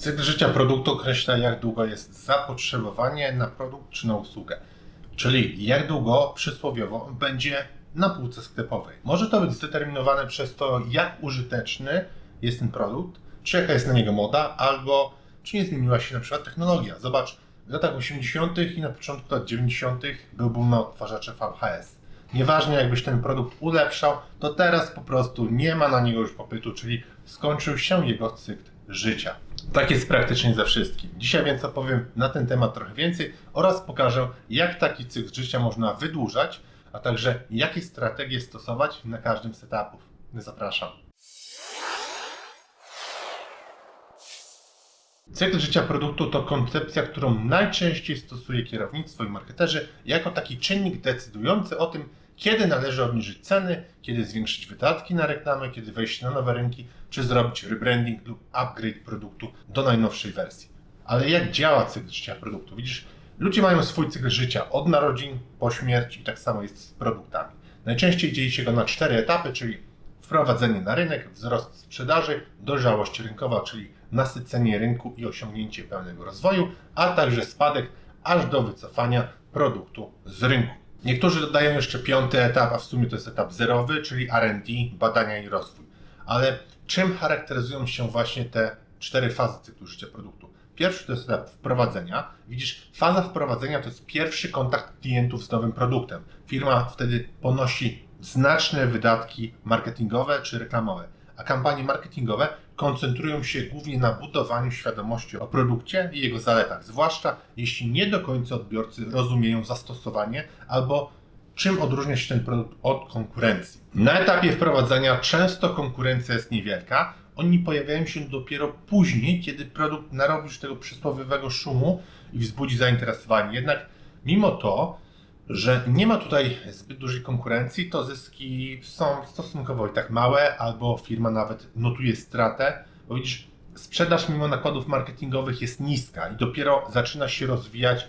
Cykl życia produktu określa, jak długo jest zapotrzebowanie na produkt czy na usługę, czyli jak długo przysłowiowo będzie na półce sklepowej. Może to być zdeterminowane przez to, jak użyteczny jest ten produkt, czy jaka jest na niego moda, albo czy nie zmieniła się na przykład technologia. Zobacz, w latach 80. i na początku lat 90. był boom na odtwarzacze VHS. Nieważne, jakbyś ten produkt ulepszał, to teraz po prostu nie ma na niego już popytu, czyli skończył się jego cykl życia. Tak jest praktycznie ze wszystkim. Dzisiaj więc opowiem na ten temat trochę więcej oraz pokażę, jak taki cykl życia można wydłużać, a także jakie strategie stosować na każdym z etapów. Zapraszam. Cykl życia produktu to koncepcja, którą najczęściej stosuje kierownictwo i marketerzy jako taki czynnik decydujący o tym, kiedy należy obniżyć ceny, kiedy zwiększyć wydatki na reklamę, kiedy wejść na nowe rynki, czy zrobić rebranding lub upgrade produktu do najnowszej wersji. Ale jak działa cykl życia produktu? Widzisz, ludzie mają swój cykl życia od narodzin po śmierć i tak samo jest z produktami. Najczęściej dzieli się go na 4 etapy, czyli wprowadzenie na rynek, wzrost sprzedaży, dojrzałość rynkowa, czyli nasycenie rynku i osiągnięcie pełnego rozwoju, a także spadek aż do wycofania produktu z rynku. Niektórzy dodają jeszcze 5. etap, a w sumie to jest etap zerowy, czyli R&D, badania i rozwój. Ale czym charakteryzują się właśnie te 4 fazy cyklu życia produktu? Pierwszy to jest etap wprowadzenia. Widzisz, faza wprowadzenia to jest pierwszy kontakt klientów z nowym produktem. Firma wtedy ponosi znaczne wydatki marketingowe czy reklamowe, a kampanie marketingowe koncentrują się głównie na budowaniu świadomości o produkcie i jego zaletach, zwłaszcza jeśli nie do końca odbiorcy rozumieją zastosowanie albo czym odróżnia się ten produkt od konkurencji. Na etapie wprowadzenia często konkurencja jest niewielka, oni pojawiają się dopiero później, kiedy produkt narobi już tego przysłowiowego szumu i wzbudzi zainteresowanie. Jednak mimo to, że nie ma tutaj zbyt dużej konkurencji, to zyski są stosunkowo i tak małe, albo firma nawet notuje stratę, bo widzisz, sprzedaż mimo nakładów marketingowych jest niska i dopiero zaczyna się rozwijać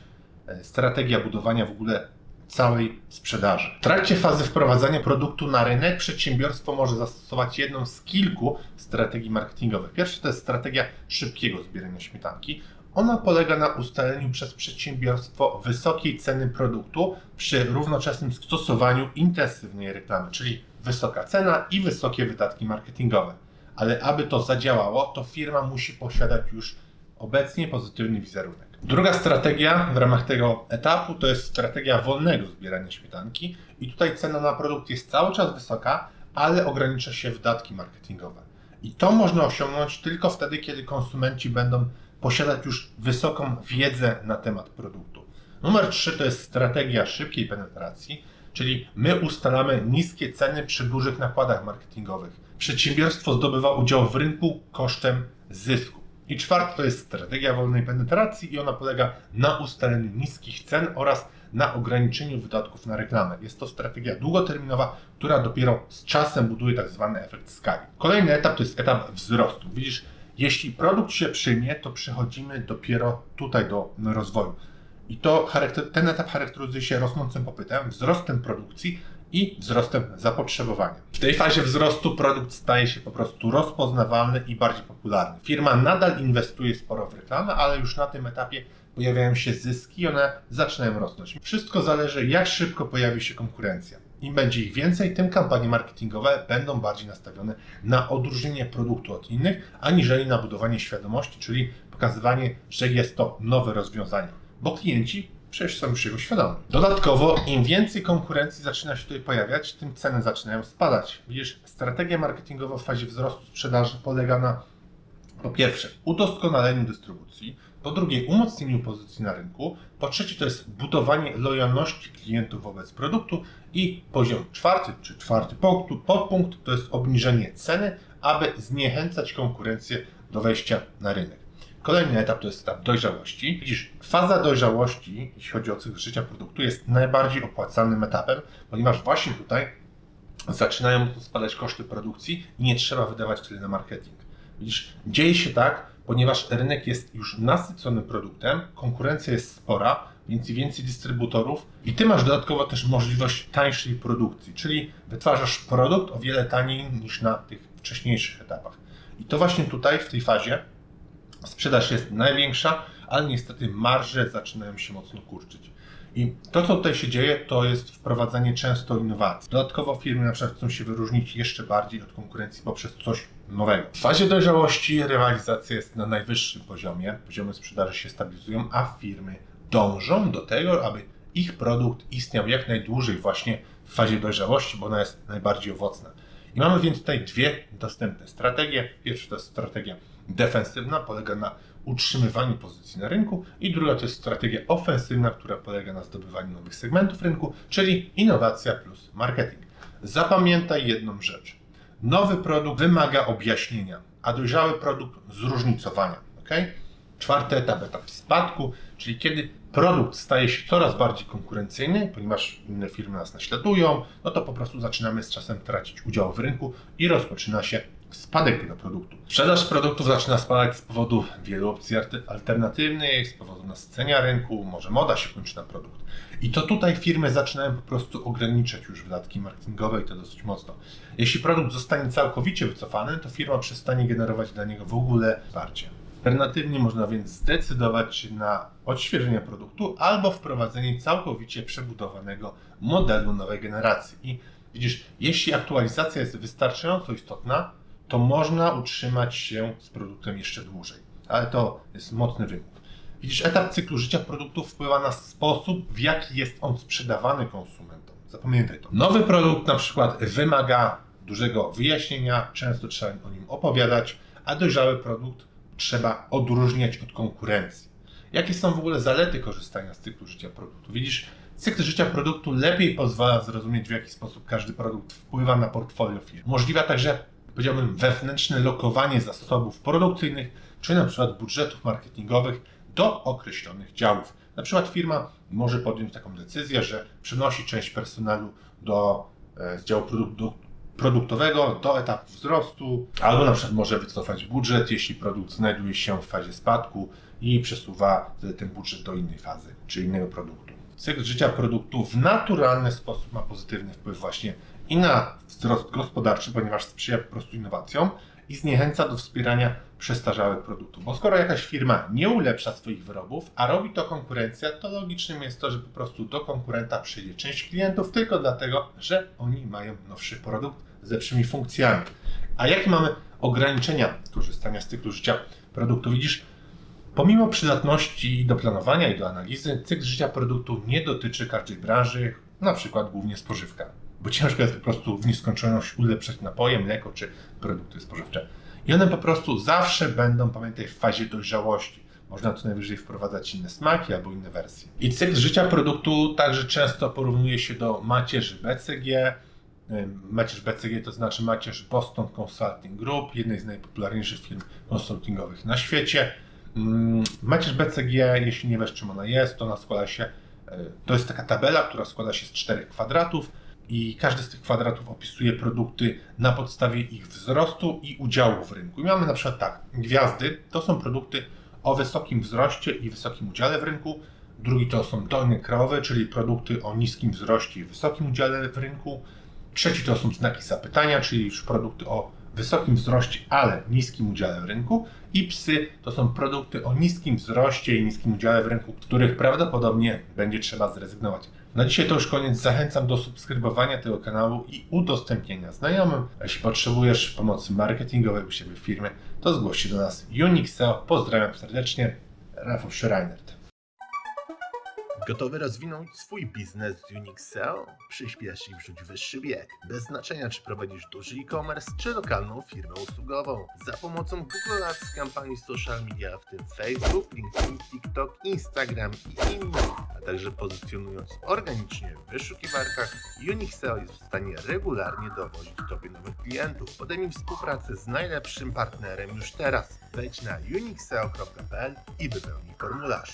strategia budowania w ogóle całej sprzedaży. W trakcie fazy wprowadzania produktu na rynek przedsiębiorstwo może zastosować jedną z kilku strategii marketingowych. Pierwsza to jest strategia szybkiego zbierania śmietanki. Ona polega na ustaleniu przez przedsiębiorstwo wysokiej ceny produktu przy równoczesnym stosowaniu intensywnej reklamy, czyli wysoka cena i wysokie wydatki marketingowe. Ale aby to zadziałało, to firma musi posiadać już obecnie pozytywny wizerunek. Druga strategia w ramach tego etapu to jest strategia wolnego zbierania śmietanki i tutaj cena na produkt jest cały czas wysoka, ale ogranicza się wydatki marketingowe. I to można osiągnąć tylko wtedy, kiedy konsumenci będą posiadać już wysoką wiedzę na temat produktu. Numer 3 to jest strategia szybkiej penetracji, czyli my ustalamy niskie ceny przy dużych nakładach marketingowych. Przedsiębiorstwo zdobywa udział w rynku kosztem zysku. I 4 to jest strategia wolnej penetracji i ona polega na ustaleniu niskich cen oraz na ograniczeniu wydatków na reklamę. Jest to strategia długoterminowa, która dopiero z czasem buduje tak zwany efekt skali. Kolejny etap to jest etap wzrostu. Widzisz, jeśli produkt się przyjmie, to przechodzimy dopiero tutaj do rozwoju. I to ten etap charakteryzuje się rosnącym popytem, wzrostem produkcji i wzrostem zapotrzebowania. W tej fazie wzrostu produkt staje się po prostu rozpoznawalny i bardziej popularny. Firma nadal inwestuje sporo w reklamę, ale już na tym etapie pojawiają się zyski i one zaczynają rosnąć. Wszystko zależy, jak szybko pojawi się konkurencja. Im będzie ich więcej, tym kampanie marketingowe będą bardziej nastawione na odróżnienie produktu od innych, aniżeli na budowanie świadomości, czyli pokazywanie, że jest to nowe rozwiązanie, bo klienci przecież są już jego świadomi. Dodatkowo, im więcej konkurencji zaczyna się tutaj pojawiać, tym ceny zaczynają spadać. Widzisz, strategia marketingowa w fazie wzrostu sprzedaży polega na po pierwsze udoskonaleniu dystrybucji, po drugie umocnieniu pozycji na rynku, po trzecie to jest budowanie lojalności klientów wobec produktu i poziom 4 czy 4. podpunkt to jest obniżenie ceny, aby zniechęcać konkurencję do wejścia na rynek. Kolejny etap to jest etap dojrzałości. Widzisz, faza dojrzałości, jeśli chodzi o cykl życia produktu, jest najbardziej opłacalnym etapem, ponieważ właśnie tutaj zaczynają spadać koszty produkcji i nie trzeba wydawać tyle na marketing. Widzisz, dzieje się tak, ponieważ rynek jest już nasycony produktem, konkurencja jest spora, więc więcej dystrybutorów i ty masz dodatkowo też możliwość tańszej produkcji, czyli wytwarzasz produkt o wiele taniej niż na tych wcześniejszych etapach. I to właśnie tutaj w tej fazie Sprzedaż jest największa, ale niestety marże zaczynają się mocno kurczyć. I to, co tutaj się dzieje, to jest wprowadzanie często innowacji. Dodatkowo firmy na przykład chcą się wyróżnić jeszcze bardziej od konkurencji poprzez coś nowego. W fazie dojrzałości rywalizacja jest na najwyższym poziomie, poziomy sprzedaży się stabilizują, a firmy dążą do tego, aby ich produkt istniał jak najdłużej właśnie w fazie dojrzałości, bo ona jest najbardziej owocna. I mamy więc tutaj dwie dostępne strategie. Pierwsza to jest strategia defensywna, polega na utrzymywaniu pozycji na rynku, i druga to jest strategia ofensywna, która polega na zdobywaniu nowych segmentów rynku, czyli innowacja plus marketing. Zapamiętaj jedną rzecz. Nowy produkt wymaga objaśnienia, a dojrzały produkt zróżnicowania. Okay? Czwarty etap spadku, czyli kiedy produkt staje się coraz bardziej konkurencyjny, ponieważ inne firmy nas naśladują, no to po prostu zaczynamy z czasem tracić udział w rynku i rozpoczyna się spadek tego produktu. Sprzedaż produktów zaczyna spadać z powodu wielu opcji alternatywnych, z powodu nasycenia rynku, może moda się kończy na produkt. I to tutaj firmy zaczynają po prostu ograniczać już wydatki marketingowe i to dosyć mocno. Jeśli produkt zostanie całkowicie wycofany, to firma przestanie generować dla niego w ogóle wsparcie. Alternatywnie można więc zdecydować na odświeżenie produktu albo wprowadzenie całkowicie przebudowanego modelu nowej generacji. I widzisz, jeśli aktualizacja jest wystarczająco istotna, to można utrzymać się z produktem jeszcze dłużej, ale to jest mocny wymóg. Widzisz, etap cyklu życia produktów wpływa na sposób, w jaki jest on sprzedawany konsumentom. Zapamiętaj to. Nowy produkt na przykład wymaga dużego wyjaśnienia, często trzeba o nim opowiadać, a dojrzały produkt trzeba odróżniać od konkurencji. Jakie są w ogóle zalety korzystania z cyklu życia produktu? Widzisz, cykl życia produktu lepiej pozwala zrozumieć, w jaki sposób każdy produkt wpływa na portfolio firm. Umożliwia także, powiedziałbym, wewnętrzne lokowanie zasobów produkcyjnych czy na przykład budżetów marketingowych do określonych działów. Na przykład firma może podjąć taką decyzję, że przenosi część personelu z działu produktowego do etapu wzrostu, albo na przykład może wycofać budżet, jeśli produkt znajduje się w fazie spadku i przesuwa ten budżet do innej fazy czy innego produktu. Cykl życia produktu w naturalny sposób ma pozytywny wpływ właśnie i na wzrost gospodarczy, ponieważ sprzyja po prostu innowacjom i zniechęca do wspierania przestarzałych produktów. Bo skoro jakaś firma nie ulepsza swoich wyrobów, a robi to konkurencja, to logicznym jest to, że po prostu do konkurenta przyjdzie część klientów tylko dlatego, że oni mają nowszy produkt z lepszymi funkcjami. A jakie mamy ograniczenia korzystania z cyklu życia produktu? Widzisz, pomimo przydatności do planowania i do analizy, cykl życia produktu nie dotyczy każdej branży, na przykład głównie spożywka. Bo ciężko jest po prostu w nieskończoność ulepszać napoje, mleko czy produkty spożywcze. I one po prostu zawsze będą, pamiętaj, w fazie dojrzałości. Można tu najwyżej wprowadzać inne smaki albo inne wersje. I cykl życia produktu także często porównuje się do macierzy BCG. Macierz BCG to znaczy macierz Boston Consulting Group, jednej z najpopularniejszych firm konsultingowych na świecie. Macierz BCG, jeśli nie wiesz czym ona jest, to ona składa się, to jest taka tabela, która składa się z 4 kwadratów. I każdy z tych kwadratów opisuje produkty na podstawie ich wzrostu i udziału w rynku. I mamy na przykład tak, gwiazdy to są produkty o wysokim wzroście i wysokim udziale w rynku. Drugi to są dojne krowy, czyli produkty o niskim wzroście i wysokim udziale w rynku. Trzeci to są znaki zapytania, czyli już produkty o wysokim wzroście, ale niskim udziale w rynku. I psy to są produkty o niskim wzroście i niskim udziale w rynku, których prawdopodobnie będzie trzeba zrezygnować. Na dzisiaj to już koniec. Zachęcam do subskrybowania tego kanału i udostępnienia znajomym. Jeśli potrzebujesz pomocy marketingowej u siebie w firmie, to zgłoś się do nas. Unixo. Pozdrawiam serdecznie. Rafał Schreiner. Gotowy rozwinąć swój biznes z Unixo? Przyspiesz i wrzuć wyższy bieg. Bez znaczenia, czy prowadzisz duży e-commerce, czy lokalną firmę usługową. Za pomocą Google Ads z kampanii social media, w tym Facebook, LinkedIn, TikTok, Instagram i innych, a także pozycjonując organicznie w wyszukiwarkach, Unixo jest w stanie regularnie dowozić Tobie nowych klientów. Podejmij współpracę z najlepszym partnerem już teraz. Wejdź na unixo.pl i wypełnij formularz.